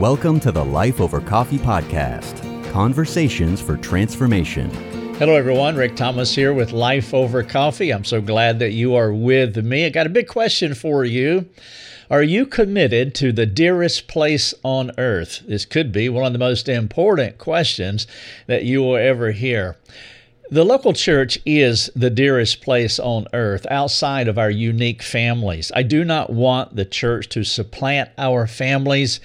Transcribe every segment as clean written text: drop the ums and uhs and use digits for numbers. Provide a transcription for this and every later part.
Welcome to the Life Over Coffee podcast, conversations for transformation. Hello, everyone. Rick Thomas here with Life Over Coffee. I'm so glad that you are with me. I got a big question for you. Are you committed to the dearest place on earth? This could be one of the most important questions that you will ever hear. The local church is the dearest place on earth outside of our unique families. I do not want the church to supplant our families.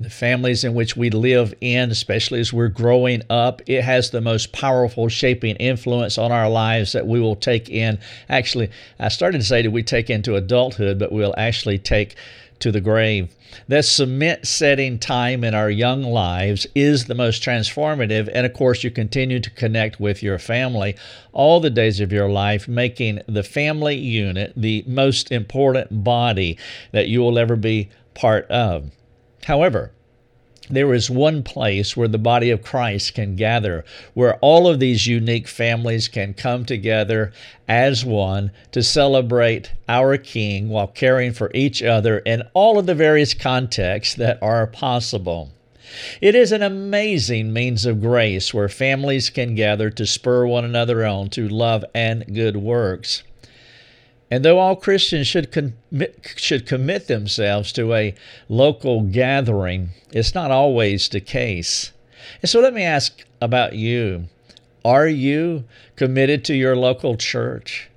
The families in which we live in, especially as we're growing up, it has the most powerful shaping influence on our lives that we will take in. Actually, I started to say that we take into adulthood, but we'll actually take to the grave. That cement setting time in our young lives is the most transformative. And of course, you continue to connect with your family all the days of your life, making the family unit the most important body that you will ever be part of. However, there is one place where the body of Christ can gather, where all of these unique families can come together as one to celebrate our King while caring for each other in all of the various contexts that are possible. It is an amazing means of grace where families can gather to spur one another on to love and good works. And though all Christians should commit themselves to a local gathering, it's not always the case. And so let me ask about you. Are you committed to your local church?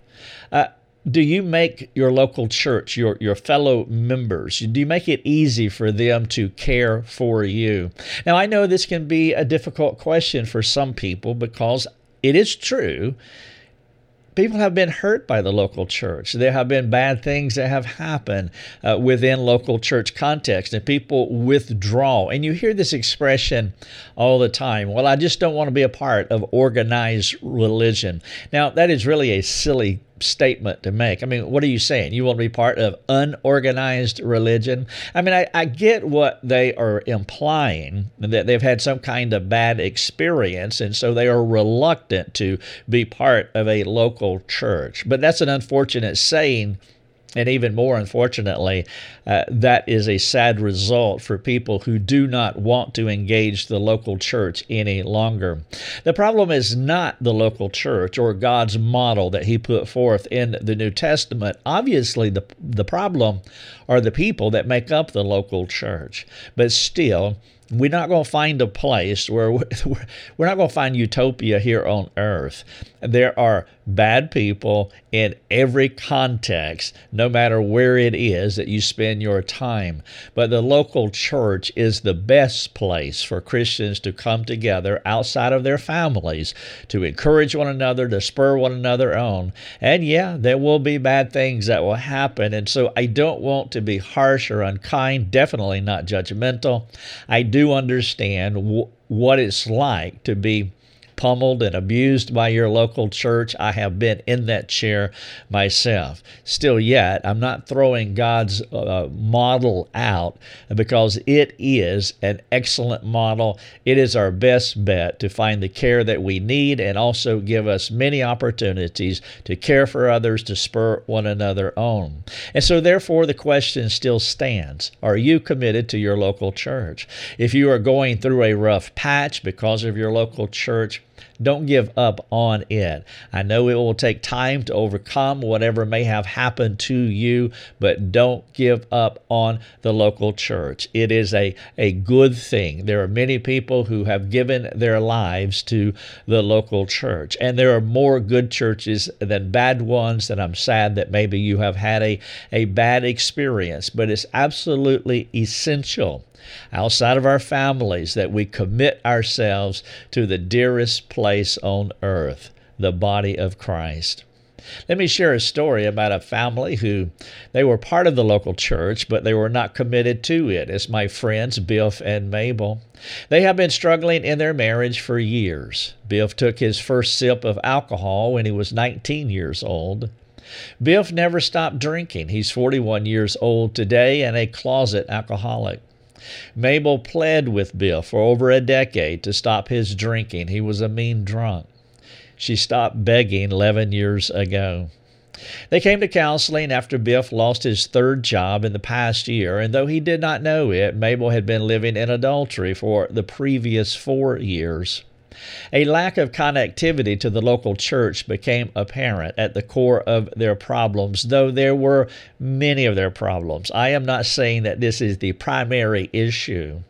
Do you make your local church, your fellow members, do you make it easy for them to care for you? Now, I know this can be a difficult question for some people because it is true. People have been hurt by the local church. There have been bad things that have happened within local church context, and people withdraw. And you hear this expression all the time, well, I just don't want to be a part of organized religion. Now, that is really a silly statement to make. I mean, what are you saying? You want to be part of unorganized religion? I mean, I get what they are implying, that they've had some kind of bad experience, and so they are reluctant to be part of a local church. But that's an unfortunate saying. And even more unfortunately, that is a sad result for people who do not want to engage the local church any longer. The problem is not the local church or God's model that he put forth in the New Testament. Obviously, the problem are the people that make up the local church. But still, we're not going to find a place where we're not going to find utopia here on earth. There are bad people in every context, no matter where it is that you spend your time. But the local church is the best place for Christians to come together outside of their families, to encourage one another, to spur one another on. And yeah, there will be bad things that will happen. And so I don't want to be harsh or unkind, definitely not judgmental. I do understand what it's like to be pummeled and abused by your local church. I have been in that chair myself. Still yet, I'm not throwing God's model out because it is an excellent model. It is our best bet to find the care that we need and also give us many opportunities to care for others, to spur one another on. And so therefore, the question still stands. Are you committed to your local church? If you are going through a rough patch because of your local church, don't give up on it. I know it will take time to overcome whatever may have happened to you, but don't give up on the local church. It is a good thing. There are many people who have given their lives to the local church, and there are more good churches than bad ones, and I'm sad that maybe you have had a bad experience, but it's absolutely essential outside of our families that we commit ourselves to the dearest place on earth, the body of Christ. Let me share a story about a family who they were part of the local church, but they were not committed to it. It's my friends, Biff and Mabel. They have been struggling in their marriage for years. Biff took his first sip of alcohol when he was 19 years old. Biff never stopped drinking. He's 41 years old today and a closet alcoholic. Mabel pled with Bill for over a decade to stop his drinking. He was a mean drunk. She stopped begging 11 years ago. They came to counseling after Biff lost his third job in the past year, and though he did not know it, Mabel had been living in adultery for the previous 4 years. A lack of connectivity to the local church became apparent at the core of their problems, though there were many of their problems. I am not saying that this is the primary issue,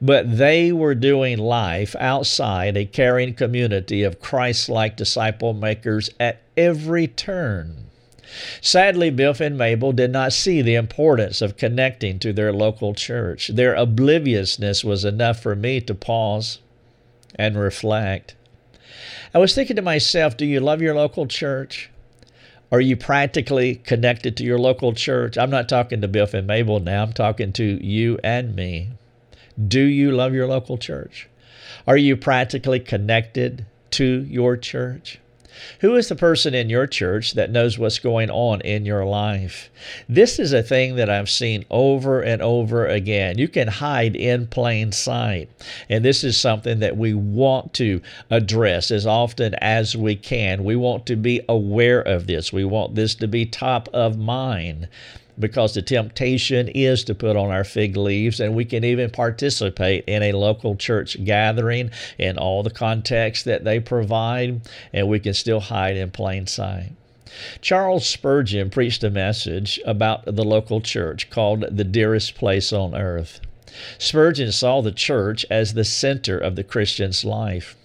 but they were doing life outside a caring community of Christ-like disciple makers at every turn. Sadly, Biff and Mabel did not see the importance of connecting to their local church. Their obliviousness was enough for me to pause and reflect. I was thinking to myself, do you love your local church? Are you practically connected to your local church? I'm not talking to Biff and Mabel now. I'm talking to you and me. Do you love your local church? Are you practically connected to your church? Who is the person in your church that knows what's going on in your life? This is a thing that I've seen over and over again. You can hide in plain sight. And this is something that we want to address as often as we can. We want to be aware of this. We want this to be top of mind, because the temptation is to put on our fig leaves, and we can even participate in a local church gathering in all the context that they provide, and we can still hide in plain sight. Charles Spurgeon preached a message about the local church called The Dearest Place on Earth. Spurgeon saw the church as the center of the Christian's life.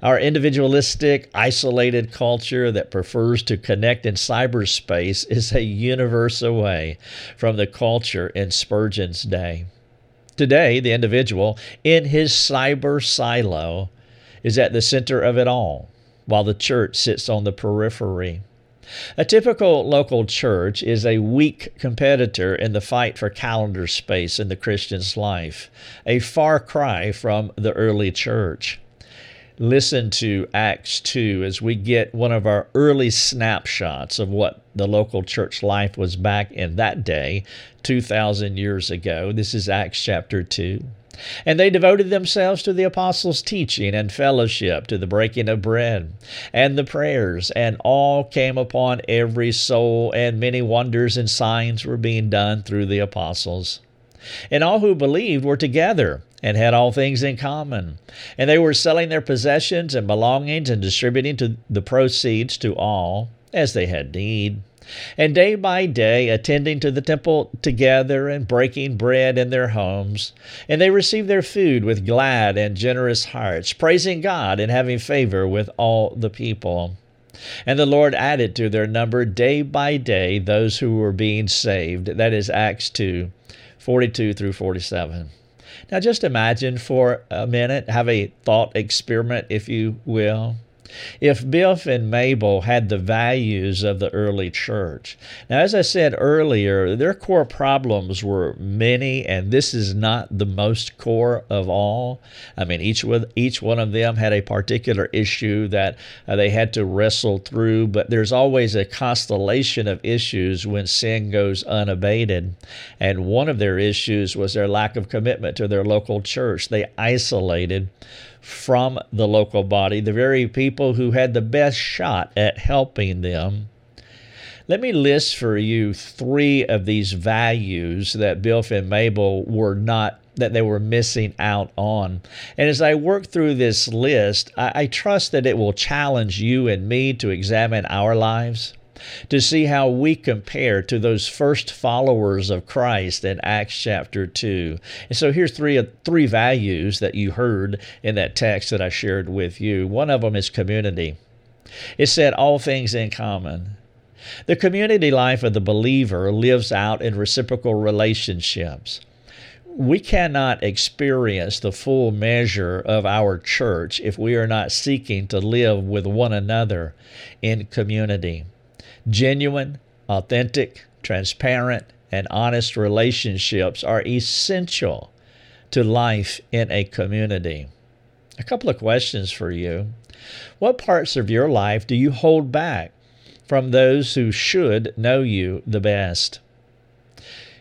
Our individualistic, isolated culture that prefers to connect in cyberspace is a universe away from the culture in Spurgeon's day. Today, the individual in his cyber silo is at the center of it all, while the church sits on the periphery. A typical local church is a weak competitor in the fight for calendar space in the Christian's life, a far cry from the early church. Listen to Acts 2 as we get one of our early snapshots of what the local church life was back in that day, 2,000 years ago. This is Acts chapter 2. And they devoted themselves to the apostles' teaching and fellowship, to the breaking of bread and the prayers, and all came upon every soul, and many wonders and signs were being done through the apostles. And all who believed were together and had all things in common. And they were selling their possessions and belongings and distributing to the proceeds to all as they had need. And day by day, attending to the temple together and breaking bread in their homes. And they received their food with glad and generous hearts, praising God and having favor with all the people. And the Lord added to their number day by day those who were being saved. That is Acts 2. 42 through 47. Now just imagine for a minute, have a thought experiment, if you will. If Biff and Mabel had the values of the early church. Now, as I said earlier, their core problems were many, and this is not the most core of all. I mean, each one of them had a particular issue that they had to wrestle through, but there's always a constellation of issues when sin goes unabated. And one of their issues was their lack of commitment to their local church. They isolated from the local body, the very people who had the best shot at helping them. Let me list for you three of these values that Biff and Mabel were not, that they were missing out on. And as I work through this list, I trust that it will challenge you and me to examine our lives, to see how we compare to those first followers of Christ in Acts chapter 2. And so here's three values that you heard in that text that I shared with you. One of them is community. It said all things in common. The community life of the believer lives out in reciprocal relationships. We cannot experience the full measure of our church if we are not seeking to live with one another in community. Genuine, authentic, transparent, and honest relationships are essential to life in a community. A couple of questions for you. What parts of your life do you hold back from those who should know you the best?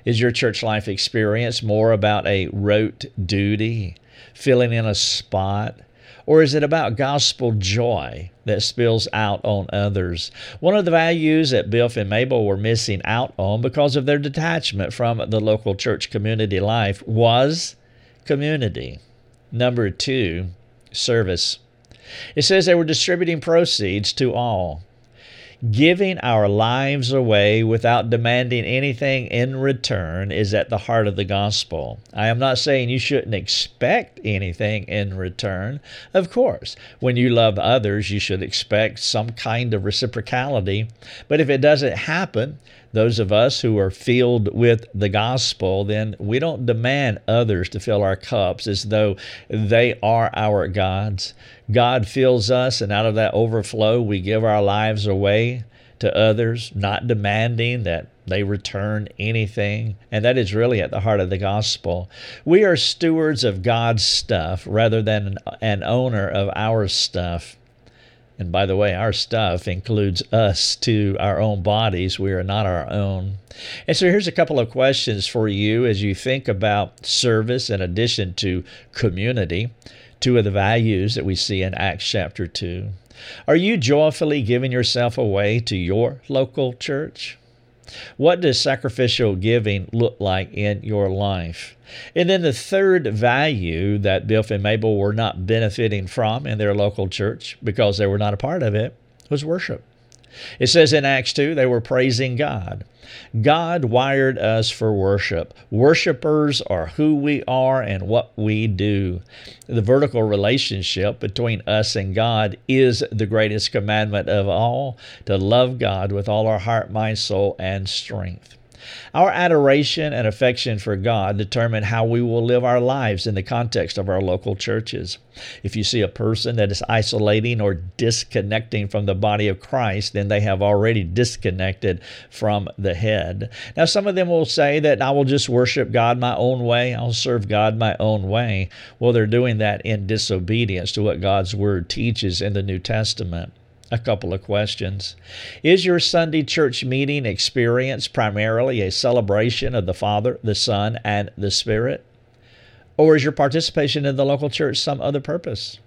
Is your church life experience more about a rote duty, filling in a spot, Or is it about gospel joy that spills out on others? One of the values that Biff and Mabel were missing out on because of their detachment from the local church community life was community. Number 2, service. It says they were distributing proceeds to all. Giving our lives away without demanding anything in return is at the heart of the gospel. I am not saying you shouldn't expect anything in return. Of course, when you love others, you should expect some kind of reciprocality. But if it doesn't happen, those of us who are filled with the gospel, then we don't demand others to fill our cups as though they are our gods. God fills us, and out of that overflow, we give our lives away to others, not demanding that they return anything. And that is really at the heart of the gospel. We are stewards of God's stuff rather than an owner of our stuff. And by the way, our stuff includes us too, our own bodies. We are not our own. And so here's a couple of questions for you as you think about service in addition to community, two of the values that we see in Acts chapter 2. Are you joyfully giving yourself away to your local church? What does sacrificial giving look like in your life? And then the third value that Biff and Mabel were not benefiting from in their local church because they were not a part of it was worship. It says in Acts 2, they were praising God. God wired us for worship. Worshipers are who we are and what we do. The vertical relationship between us and God is the greatest commandment of all, to love God with all our heart, mind, soul, and strength. Our adoration and affection for God determine how we will live our lives in the context of our local churches. If you see a person that is isolating or disconnecting from the body of Christ, then they have already disconnected from the head. Now, some of them will say that I will just worship God my own way. I'll serve God my own way. Well, they're doing that in disobedience to what God's Word teaches in the New Testament. A couple of questions. Is your Sunday church meeting experience primarily a celebration of the Father, the Son, and the Spirit? Or is your participation in the local church some other purpose?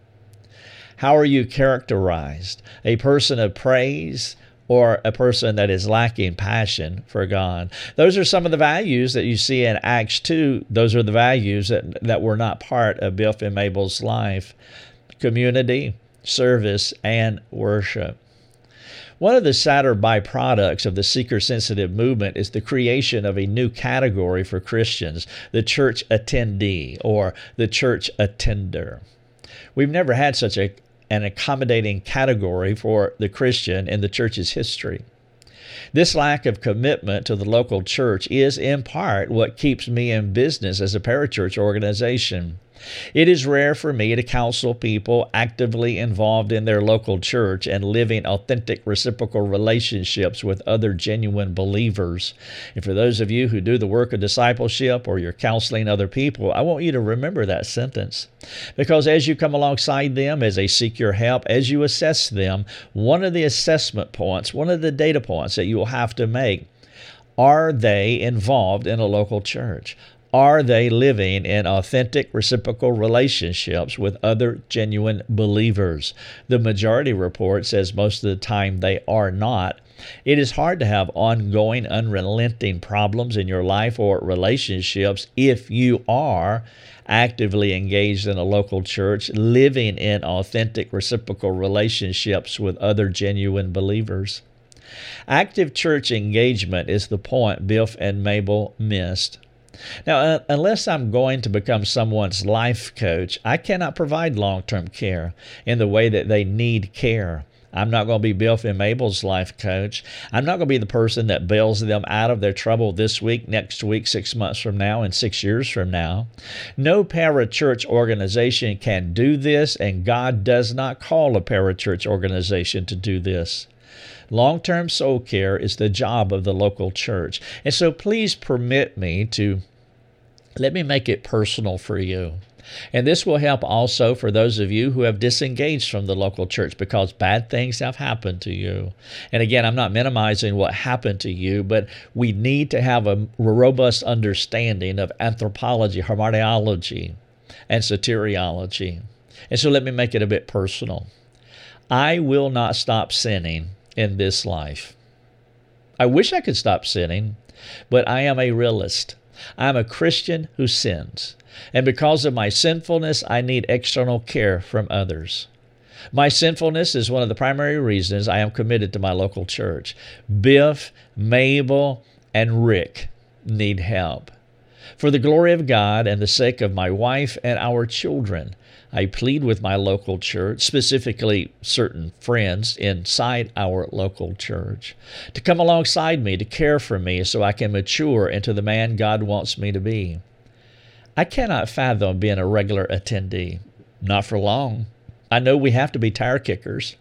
How are you characterized? A person of praise or a person that is lacking passion for God? Those are some of the values that you see in Acts 2. Those are the values that were not part of Biff and Mabel's life. Community, service, and worship. One of the sadder byproducts of the seeker-sensitive movement is the creation of a new category for Christians, the church attendee or the church attender. We've never had such an accommodating category for the Christian in the church's history. This lack of commitment to the local church is in part what keeps me in business as a parachurch organization. It is rare for me to counsel people actively involved in their local church and living authentic reciprocal relationships with other genuine believers. And for those of you who do the work of discipleship or you're counseling other people, I want you to remember that sentence. Because as you come alongside them, as they seek your help, as you assess them, one of the assessment points, one of the data points that you will have to make, are they involved in a local church? Are they living in authentic reciprocal relationships with other genuine believers? The majority report says most of the time they are not. It is hard to have ongoing, unrelenting problems in your life or relationships if you are actively engaged in a local church, living in authentic reciprocal relationships with other genuine believers. Active church engagement is the point Biff and Mabel missed. Now, unless I'm going to become someone's life coach, I cannot provide long-term care in the way that they need care. I'm not going to be Biff and Mabel's life coach. I'm not going to be the person that bails them out of their trouble this week, next week, 6 months from now, and 6 years from now. No parachurch organization can do this, and God does not call a parachurch organization to do this. Long-term soul care is the job of the local church. And so please permit me to let me make it personal for you. And this will help also for those of you who have disengaged from the local church because bad things have happened to you. And again, I'm not minimizing what happened to you, but we need to have a robust understanding of anthropology, hermeneology, and soteriology. And so let me make it a bit personal. I will not stop sinning in this life. I wish I could stop sinning, but I am a realist. I'm a Christian who sins. And because of my sinfulness, I need external care from others. My sinfulness is one of the primary reasons I am committed to my local church. Biff, Mabel, and Rick need help. For the glory of God and the sake of my wife and our children, I plead with my local church, specifically certain friends inside our local church, to come alongside me, to care for me so I can mature into the man God wants me to be. I cannot fathom being a regular attendee, not for long. I know we have to be tire kickers.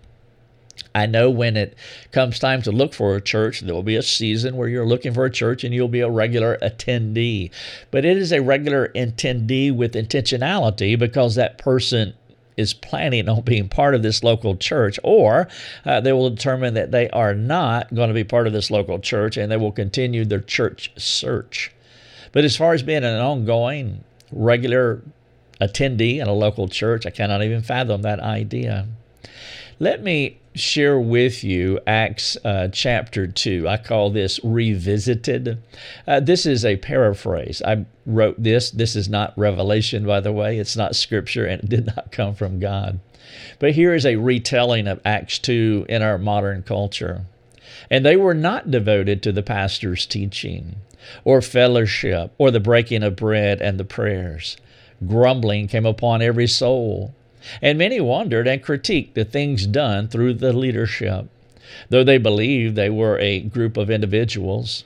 I know when it comes time to look for a church, there will be a season where you're looking for a church and you'll be a regular attendee. But it is a regular attendee with intentionality, because that person is planning on being part of this local church, or they will determine that they are not going to be part of this local church and they will continue their church search. But as far as being an ongoing regular attendee in a local church, I cannot even fathom that idea. Let me share with you Acts chapter 2. I call this Revisited. This is a paraphrase. I wrote this. This is not Revelation, by the way. It's not Scripture, and it did not come from God. But here is a retelling of Acts 2 in our modern culture. And they were not devoted to the pastor's teaching or fellowship or the breaking of bread and the prayers. Grumbling came upon every soul. And many wondered and critiqued the things done through the leadership, though they believed they were a group of individuals.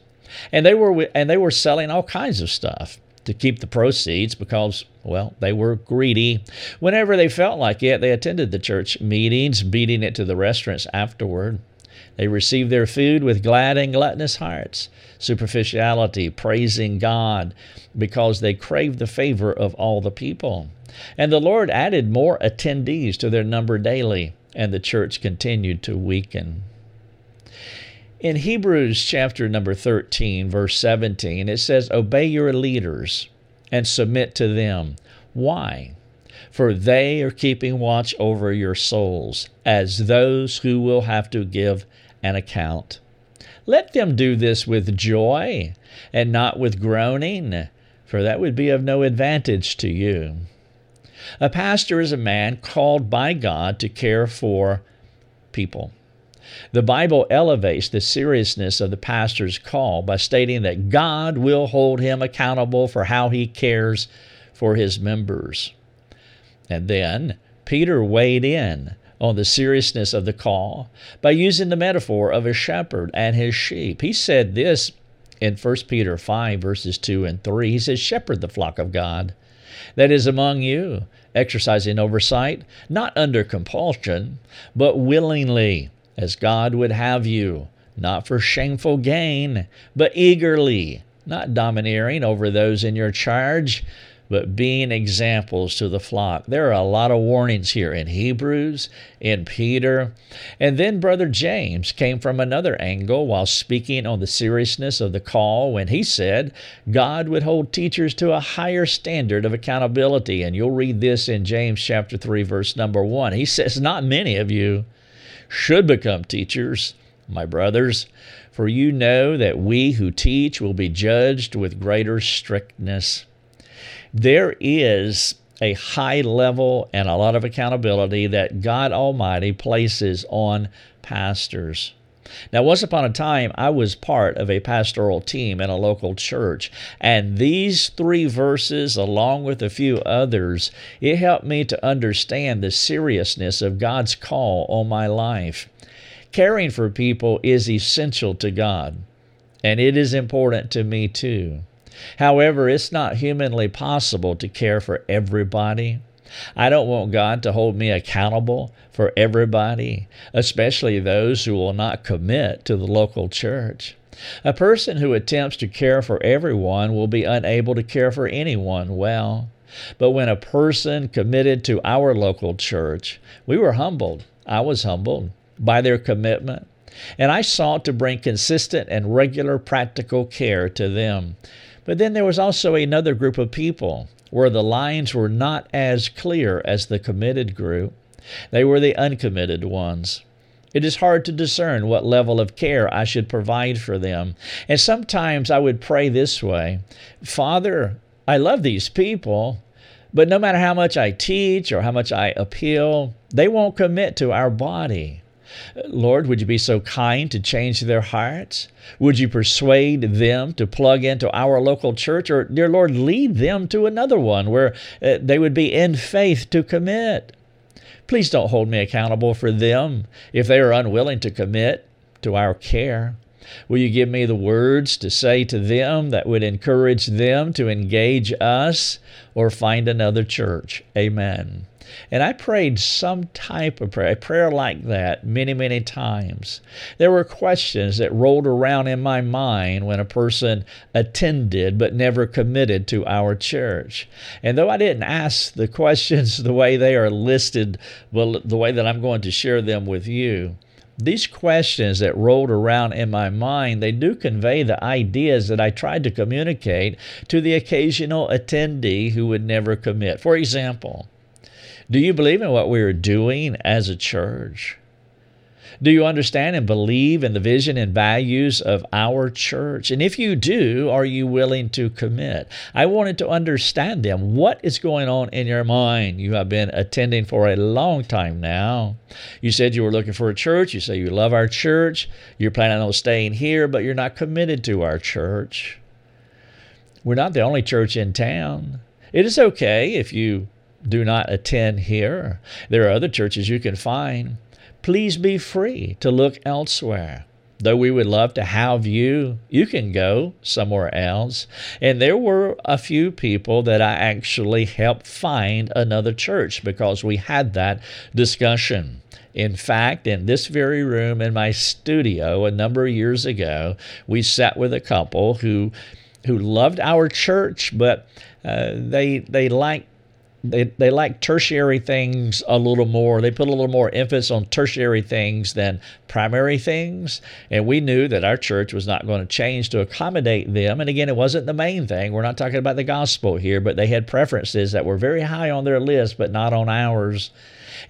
And they were selling all kinds of stuff to keep the proceeds because, well, they were greedy. Whenever they felt like it, they attended the church meetings, beating it to the restaurants afterward. They received their food with glad and gluttonous hearts, superficiality, praising God, because they craved the favor of all the people. And the Lord added more attendees to their number daily, and the church continued to weaken. In Hebrews chapter number 13, verse 17, it says, "Obey your leaders and submit to them." Why? "For they are keeping watch over your souls, as those who will have to give an account. Let them do this with joy and not with groaning, for that would be of no advantage to you." A pastor is a man called by God to care for people. The Bible elevates the seriousness of the pastor's call by stating that God will hold him accountable for how he cares for his members. And then Peter weighed in on the seriousness of the call by using the metaphor of a shepherd and his sheep. He said this in 1 Peter 5, verses 2 and 3. He says, "Shepherd the flock of God that is among you, exercising oversight, not under compulsion, but willingly, as God would have you, not for shameful gain, but eagerly, not domineering over those in your charge, but being examples to the flock." There are a lot of warnings here in Hebrews, in Peter. And then Brother James came from another angle while speaking on the seriousness of the call when he said God would hold teachers to a higher standard of accountability. And you'll read this in James chapter 3, verse number 1. He says, "Not many of you should become teachers, my brothers, for you know that we who teach will be judged with greater strictness." There is a high level and a lot of accountability that God Almighty places on pastors. Now, once upon a time, I was part of a pastoral team in a local church, and these three verses, along with a few others, it helped me to understand the seriousness of God's call on my life. Caring for people is essential to God, and it is important to me too. However, it's not humanly possible to care for everybody. I don't want God to hold me accountable for everybody, especially those who will not commit to the local church. A person who attempts to care for everyone will be unable to care for anyone well. But when a person committed to our local church, we were humbled. I was humbled by their commitment, and I sought to bring consistent and regular practical care to them. But then there was also another group of people where the lines were not as clear as the committed group. They were the uncommitted ones. It is hard to discern what level of care I should provide for them. And sometimes I would pray this way, Father, I love these people, but no matter how much I teach or how much I appeal, they won't commit to our body. Lord, would you be so kind to change their hearts? Would you persuade them to plug into our local church? Or, dear Lord, lead them to another one where they would be in faith to commit. Please don't hold me accountable for them if they are unwilling to commit to our care. Will you give me the words to say to them that would encourage them to engage us or find another church? Amen. And I prayed some type of prayer, a prayer like that many, many times. There were questions that rolled around in my mind when a person attended but never committed to our church. And though I didn't ask the questions the way they are listed, but the way that I'm going to share them with you, these questions that rolled around in my mind, they do convey the ideas that I tried to communicate to the occasional attendee who would never commit. For example, do you believe in what we are doing as a church? Do you understand and believe in the vision and values of our church? And if you do, are you willing to commit? I wanted to understand them. What is going on in your mind? You have been attending for a long time now. You said you were looking for a church. You say you love our church. You're planning on staying here, but you're not committed to our church. We're not the only church in town. It is okay if you do not attend here. There are other churches you can find. Please be free to look elsewhere. Though we would love to have you, you can go somewhere else. And there were a few people that I actually helped find another church because we had that discussion. In fact, in this very room in my studio a number of years ago, we sat with a couple who loved our church, but they like tertiary things a little more. They put a little more emphasis on tertiary things than primary things. And we knew that our church was not going to change to accommodate them. And again, it wasn't the main thing. We're not talking about the gospel here, but they had preferences that were very high on their list, but not on ours.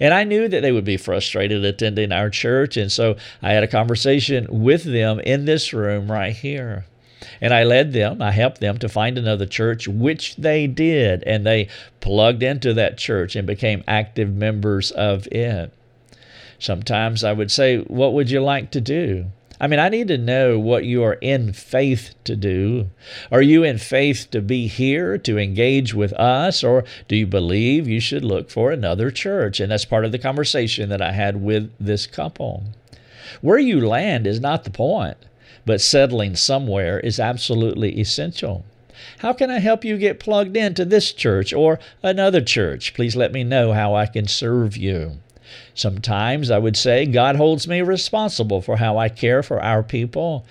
And I knew that they would be frustrated attending our church. And so I had a conversation with them in this room right here. And I helped them to find another church, which they did. And they plugged into that church and became active members of it. Sometimes I would say, what would you like to do? I mean, I need to know what you are in faith to do. Are you in faith to be here, to engage with us, or do you believe you should look for another church? And that's part of the conversation that I had with this couple. Where you land is not the point. But settling somewhere is absolutely essential. How can I help you get plugged into this church or another church? Please let me know how I can serve you. Sometimes I would say God holds me responsible for how I care for our people.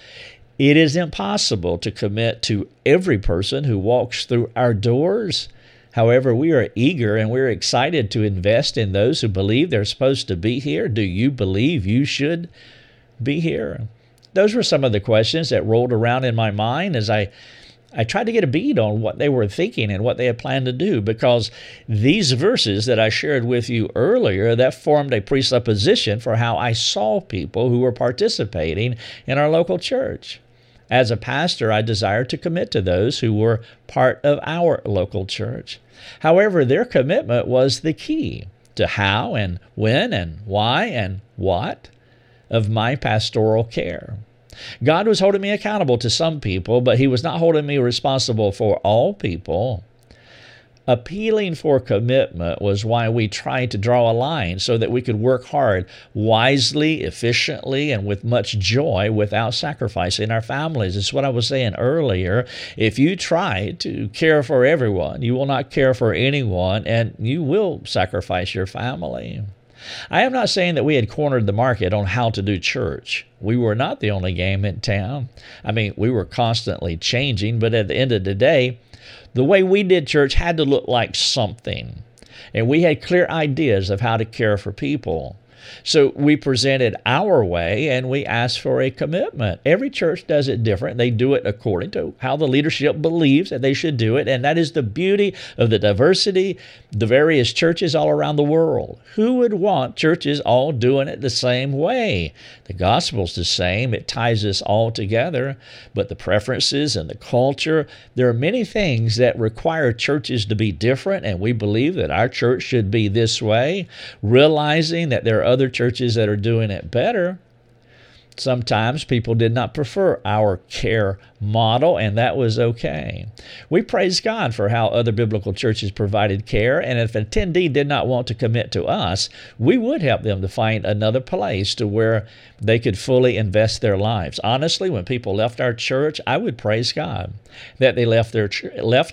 It is impossible to commit to every person who walks through our doors. However, we are eager and we're excited to invest in those who believe they're supposed to be here. Do you believe you should be here? Those were some of the questions that rolled around in my mind as I tried to get a bead on what they were thinking and what they had planned to do, because these verses that I shared with you earlier, that formed a presupposition for how I saw people who were participating in our local church. As a pastor, I desired to commit to those who were part of our local church. However, their commitment was the key to how and when and why and what of my pastoral care. God was holding me accountable to some people, but he was not holding me responsible for all people. Appealing for commitment was why we tried to draw a line so that we could work hard, wisely, efficiently, and with much joy without sacrificing our families. It's what I was saying earlier. If you try to care for everyone, you will not care for anyone, and you will sacrifice your family. I am not saying that we had cornered the market on how to do church. We were not the only game in town. I mean, we were constantly changing, but at the end of the day, the way we did church had to look like something. And we had clear ideas of how to care for people. So we presented our way and we asked for a commitment. Every church does it different. They do it according to how the leadership believes that they should do it. And that is the beauty of the diversity, the various churches all around the world. Who would want churches all doing it the same way? The gospel's the same. It ties us all together. But the preferences and the culture, there are many things that require churches to be different. And we believe that our church should be this way, realizing that there are other churches that are doing it better. Sometimes people did not prefer our care model, and that was okay. We praise God for how other biblical churches provided care, and if an attendee did not want to commit to us, we would help them to find another place to where they could fully invest their lives. Honestly, when people left our church, I would praise God that they left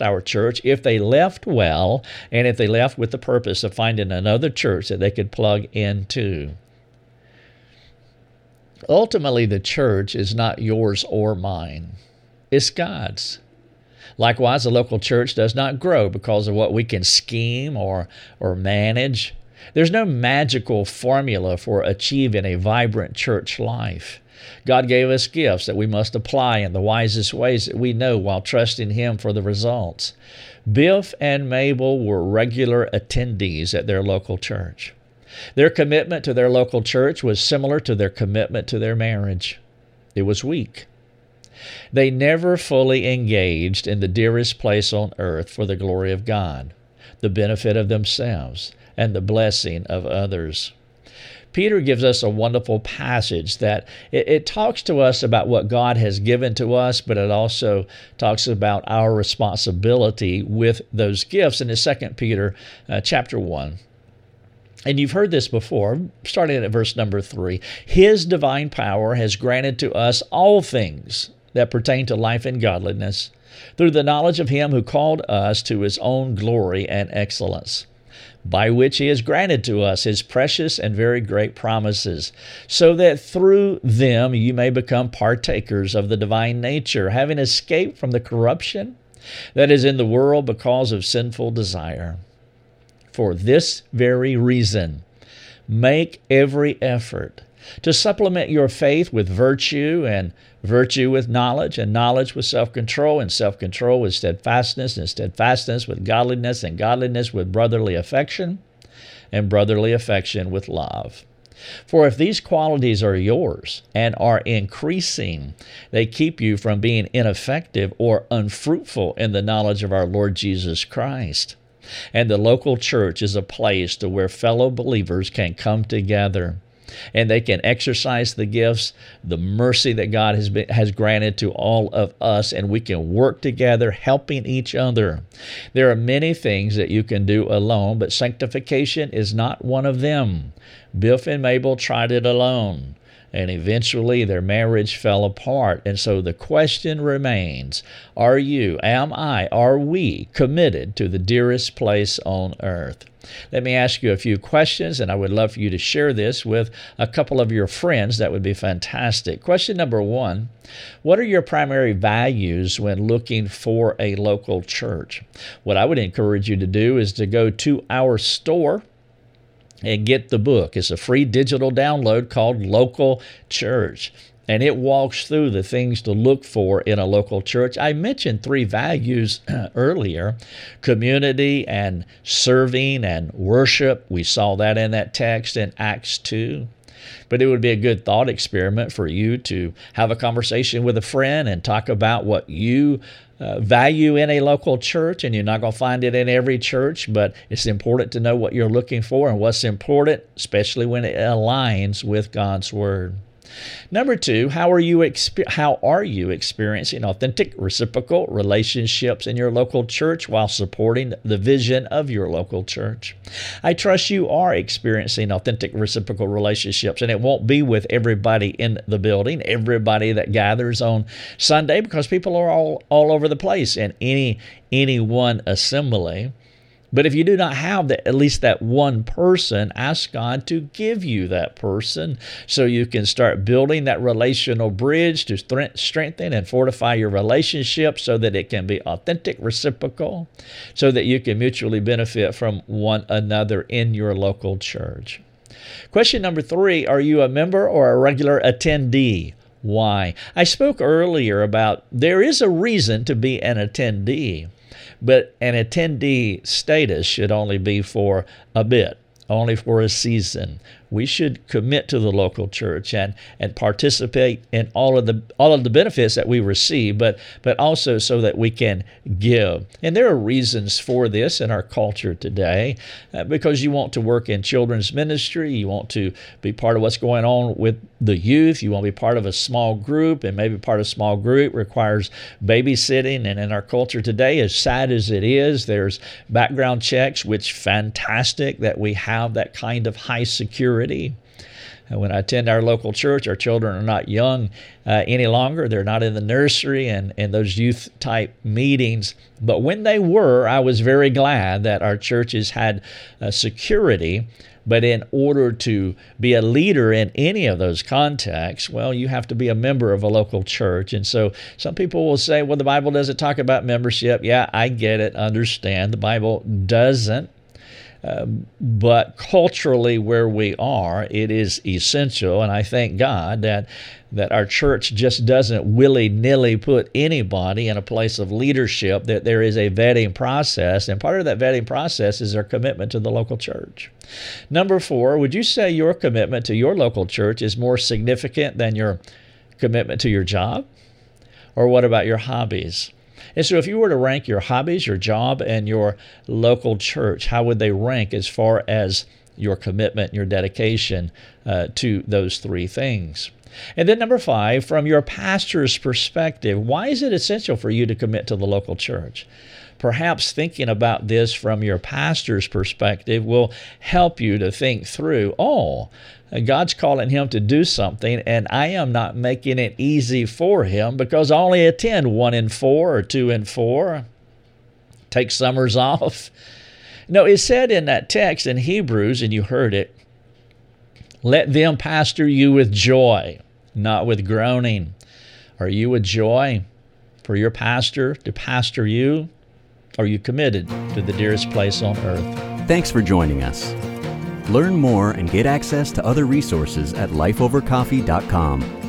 our church if they left well, and if they left with the purpose of finding another church that they could plug into. Ultimately, the church is not yours or mine. It's God's. Likewise, the local church does not grow because of what we can scheme or manage. There's no magical formula for achieving a vibrant church life. God gave us gifts that we must apply in the wisest ways that we know while trusting Him for the results. Biff and Mabel were regular attendees at their local church. Their commitment to their local church was similar to their commitment to their marriage. It was weak. They never fully engaged in the dearest place on earth for the glory of God, the benefit of themselves, and the blessing of others. Peter gives us a wonderful passage that it talks to us about what God has given to us, but it also talks about our responsibility with those gifts in 2 Peter chapter 1. And you've heard this before, starting at verse number 3. His divine power has granted to us all things that pertain to life and godliness through the knowledge of Him who called us to His own glory and excellence, by which He has granted to us His precious and very great promises, so that through them you may become partakers of the divine nature, having escaped from the corruption that is in the world because of sinful desire. For this very reason, make every effort to supplement your faith with virtue, and virtue with knowledge, and knowledge with self-control, and self-control with steadfastness, and steadfastness with godliness, and godliness with brotherly affection, and brotherly affection with love. For if these qualities are yours and are increasing, they keep you from being ineffective or unfruitful in the knowledge of our Lord Jesus Christ. And the local church is a place to where fellow believers can come together and they can exercise the gifts, the mercy that God has granted to all of us, and we can work together helping each other. There are many things that you can do alone, but sanctification is not one of them. Biff and Mabel tried it alone, and eventually their marriage fell apart. And so the question remains, are you, am I, are we committed to the dearest place on earth? Let me ask you a few questions, and I would love for you to share this with a couple of your friends. That would be fantastic. Question number 1, what are your primary values when looking for a local church? What I would encourage you to do is to go to our store and get the book. It's a free digital download called Local Church, and it walks through the things to look for in a local church. I mentioned 3 values earlier, community and serving and worship. We saw that in that text in Acts 2. But it would be a good thought experiment for you to have a conversation with a friend and talk about what you value in a local church. And you're not going to find it in every church, but it's important to know what you're looking for and what's important, especially when it aligns with God's Word. Number 2, how are you experiencing authentic, reciprocal relationships in your local church while supporting the vision of your local church? I trust you are experiencing authentic, reciprocal relationships, and it won't be with everybody in the building, everybody that gathers on Sunday, because people are all over the place in any one assembly. But if you do not have at least that one person, ask God to give you that person so you can start building that relational bridge to strengthen and fortify your relationship so that it can be authentic, reciprocal, so that you can mutually benefit from one another in your local church. Question number 3, are you a member or a regular attendee? Why? I spoke earlier about there is a reason to be an attendee, but an attendee status should only be for a bit, only for a season. We should commit to the local church and participate in all of the benefits that we receive, but also so that we can give. And there are reasons for this in our culture today, because you want to work in children's ministry, you want to be part of what's going on with the youth, you want to be part of a small group, and maybe part of a small group requires babysitting. And in our culture today, as sad as it is, there's background checks, which fantastic that we have that kind of high security. And when I attend our local church, our children are not young any longer. They're not in the nursery and those youth-type meetings. But when they were, I was very glad that our churches had security. But in order to be a leader in any of those contexts, well, you have to be a member of a local church. And so some people will say, well, the Bible doesn't talk about membership. Yeah, I get it, understand. The Bible doesn't. But culturally where we are, it is essential. And I thank God that our church just doesn't willy-nilly put anybody in a place of leadership, that there is a vetting process. And part of that vetting process is our commitment to the local church. Number 4, would you say your commitment to your local church is more significant than your commitment to your job? Or what about your hobbies? And so if you were to rank your hobbies, your job, and your local church, how would they rank as far as your commitment, your dedication to those 3 things? And then number 5, from your pastor's perspective, why is it essential for you to commit to the local church? Perhaps thinking about this from your pastor's perspective will help you to think through, oh, God's calling him to do something, and I am not making it easy for him because I only attend 1 in 4 or 2 in 4, take summers off. No, it said in that text in Hebrews, and you heard it, let them pastor you with joy, not with groaning. Are you with joy for your pastor to pastor you? Are you committed to the dearest place on earth? Thanks for joining us. Learn more and get access to other resources at lifeovercoffee.com.